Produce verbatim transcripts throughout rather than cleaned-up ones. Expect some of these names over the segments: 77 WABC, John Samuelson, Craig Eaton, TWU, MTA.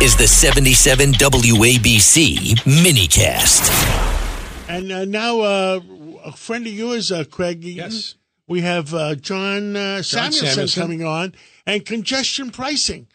is the seventy-seven W A B C minicast. And uh, now uh, a friend of yours, uh, Craig Eaton. Yes. We have uh, John, uh, John Samuelson, Samuelson coming on, and congestion pricing.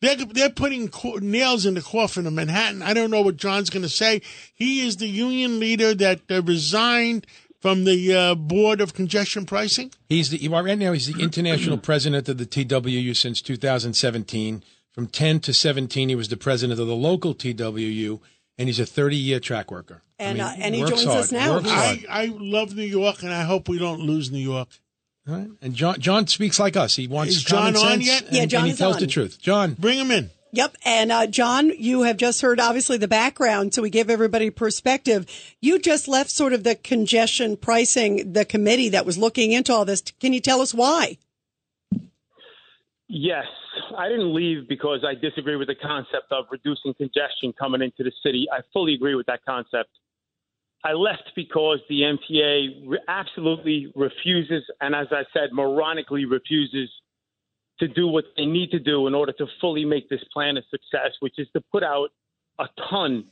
They're, they're putting co- nails in the coffin of Manhattan. I don't know what John's going to say. He is the union leader that uh, resigned from the uh, Board of Congestion Pricing. He's the right now. He's the international president of the T W U since two thousand seventeen. From ten to seventeen, he was the president of the local T W U, and he's a thirty-year track worker. And, I mean, uh, and he joins hard, us now. I, I love New York, and I hope we don't lose New York. All right. And John John speaks like us. He wants is John on sense, yet? And, yeah, John and he is tells on. The truth. John, bring him in. Yep. And uh, John, you have just heard, obviously, the background, so we give everybody perspective. You just left sort of the congestion pricing, the committee that was looking into all this. Can you tell us why? Yes. I didn't leave because I disagree with the concept of reducing congestion coming into the city. I fully agree with that concept. I left because the M T A re- absolutely refuses, and as I said, moronically refuses to do what they need to do in order to fully make this plan a success, which is to put out a ton,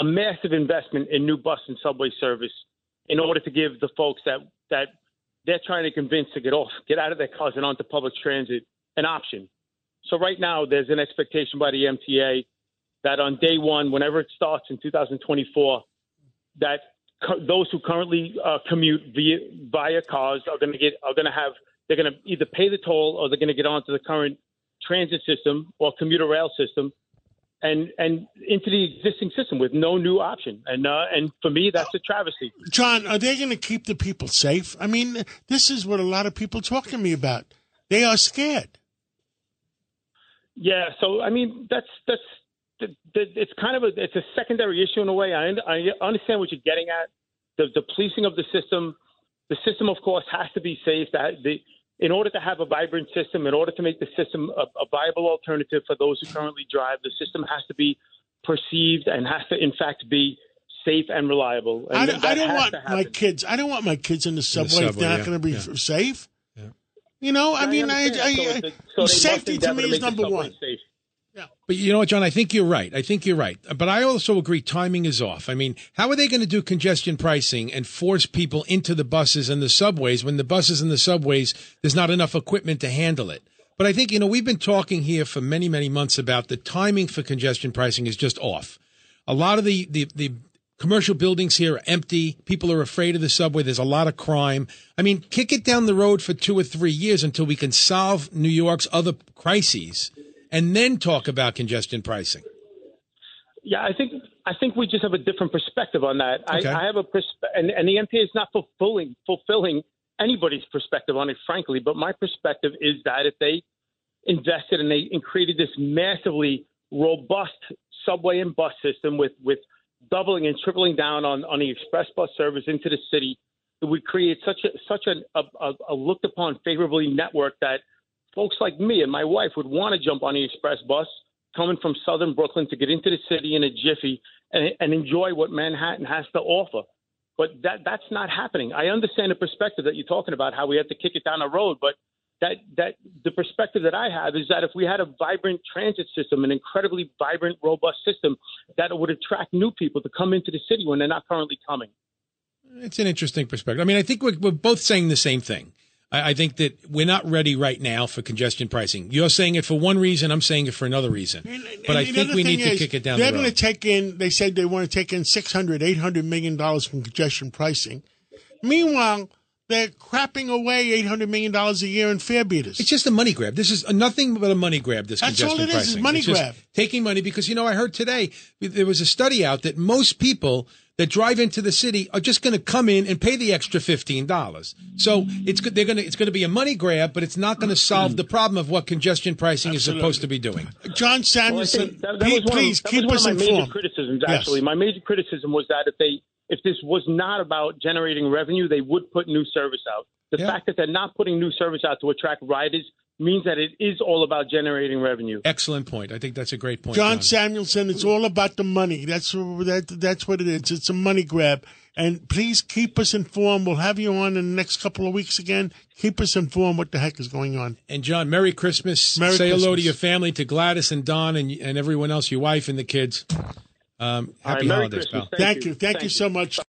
a massive investment in new bus and subway service in order to give the folks that, that they're trying to convince to get off, get out of their cars and onto public transit an option. So right now there's an expectation by the M T A that on day one, whenever it starts in two thousand twenty-four, that co- those who currently uh, commute via, via cars are going to get are going to have they're going to either pay the toll or they're going to get onto the current transit system or commuter rail system, and and into the existing system with no new option. And uh, and for me, that's a travesty. John, are they going to keep the people safe? I mean, this is what a lot of people talk to me about. They are scared. Yeah. So I mean, that's that's. It's kind of a it's a secondary issue in a way. I understand what you're getting at. The, the policing of the system, the system of course has to be safe. That the in order to have a vibrant system, in order to make the system a, a viable alternative for those who currently drive, the system has to be perceived and has to in fact be safe and reliable. And I, I don't want my kids. I don't want my kids in the subway if they're not yeah. going to be yeah. safe. Yeah. You know, I, I mean, I, I, I so so safety to me to is number one. Safe. Yeah. But you know what, John, I think you're right. I think you're right. But I also agree timing is off. I mean, how are they going to do congestion pricing and force people into the buses and the subways when the buses and the subways, there's not enough equipment to handle it? But I think, you know, we've been talking here for many, many months about the timing for congestion pricing is just off. A lot of the, the, the commercial buildings here are empty. People are afraid of the subway. There's a lot of crime. I mean, kick it down the road for two or three years until we can solve New York's other crises. And then talk about congestion pricing. Yeah, I think I think we just have a different perspective on that. Okay. I, I have a persp- and, and the M P A is not fulfilling fulfilling anybody's perspective on it, frankly. But my perspective is that if they invested and they and created this massively robust subway and bus system with with doubling and tripling down on, on the express bus service into the city, it would create such a such an, a, a, a looked upon favorably network that folks like me and my wife would want to jump on the express bus coming from southern Brooklyn to get into the city in a jiffy and, and enjoy what Manhattan has to offer. But that that's not happening. I understand the perspective that you're talking about, how we have to kick it down the road. But that that the perspective that I have is that if we had a vibrant transit system, an incredibly vibrant, robust system, that it would attract new people to come into the city when they're not currently coming. It's an interesting perspective. I mean, I think we're, we're both saying the same thing. I think that we're not ready right now for congestion pricing. You're saying it for one reason. I'm saying it for another reason. And, and, but I think we need is, to kick it down the road. They're going to take in, they said they want to take in six hundred, eight hundred million dollars from congestion pricing. Meanwhile, they're crapping away eight hundred million dollars a year in fare beaters. It's just a money grab. This is nothing but a money grab, this That's congestion pricing. That's all it is, is money it's grab. Taking money because, you know, I heard today there was a study out that most people – that drive into the city are just going to come in and pay the extra fifteen dollars. So it's they're going to it's going to be a money grab, but it's not going to solve the problem of what congestion pricing Absolutely. is supposed to be doing. John Samuelson, well, that, that please, of, please that keep was us one of my informed. Major criticisms. Actually, yes. My major criticism was that if they if this was not about generating revenue, they would put new service out. The yeah. fact that they're not putting new service out to attract riders means that it is all about generating revenue. Excellent point. I think that's a great point. John, John. Samuelson, it's all about the money. That's that, that's what it is. It's a money grab. And please keep us informed. We'll have you on in the next couple of weeks again. Keep us informed what the heck is going on. And, John, Merry Christmas. Merry Say Christmas. Hello to your family, to Gladys and Don and, and everyone else, your wife and the kids. Um, happy right, holidays, Christmas. Pal. Thank, Thank you. you. Thank, Thank you so much.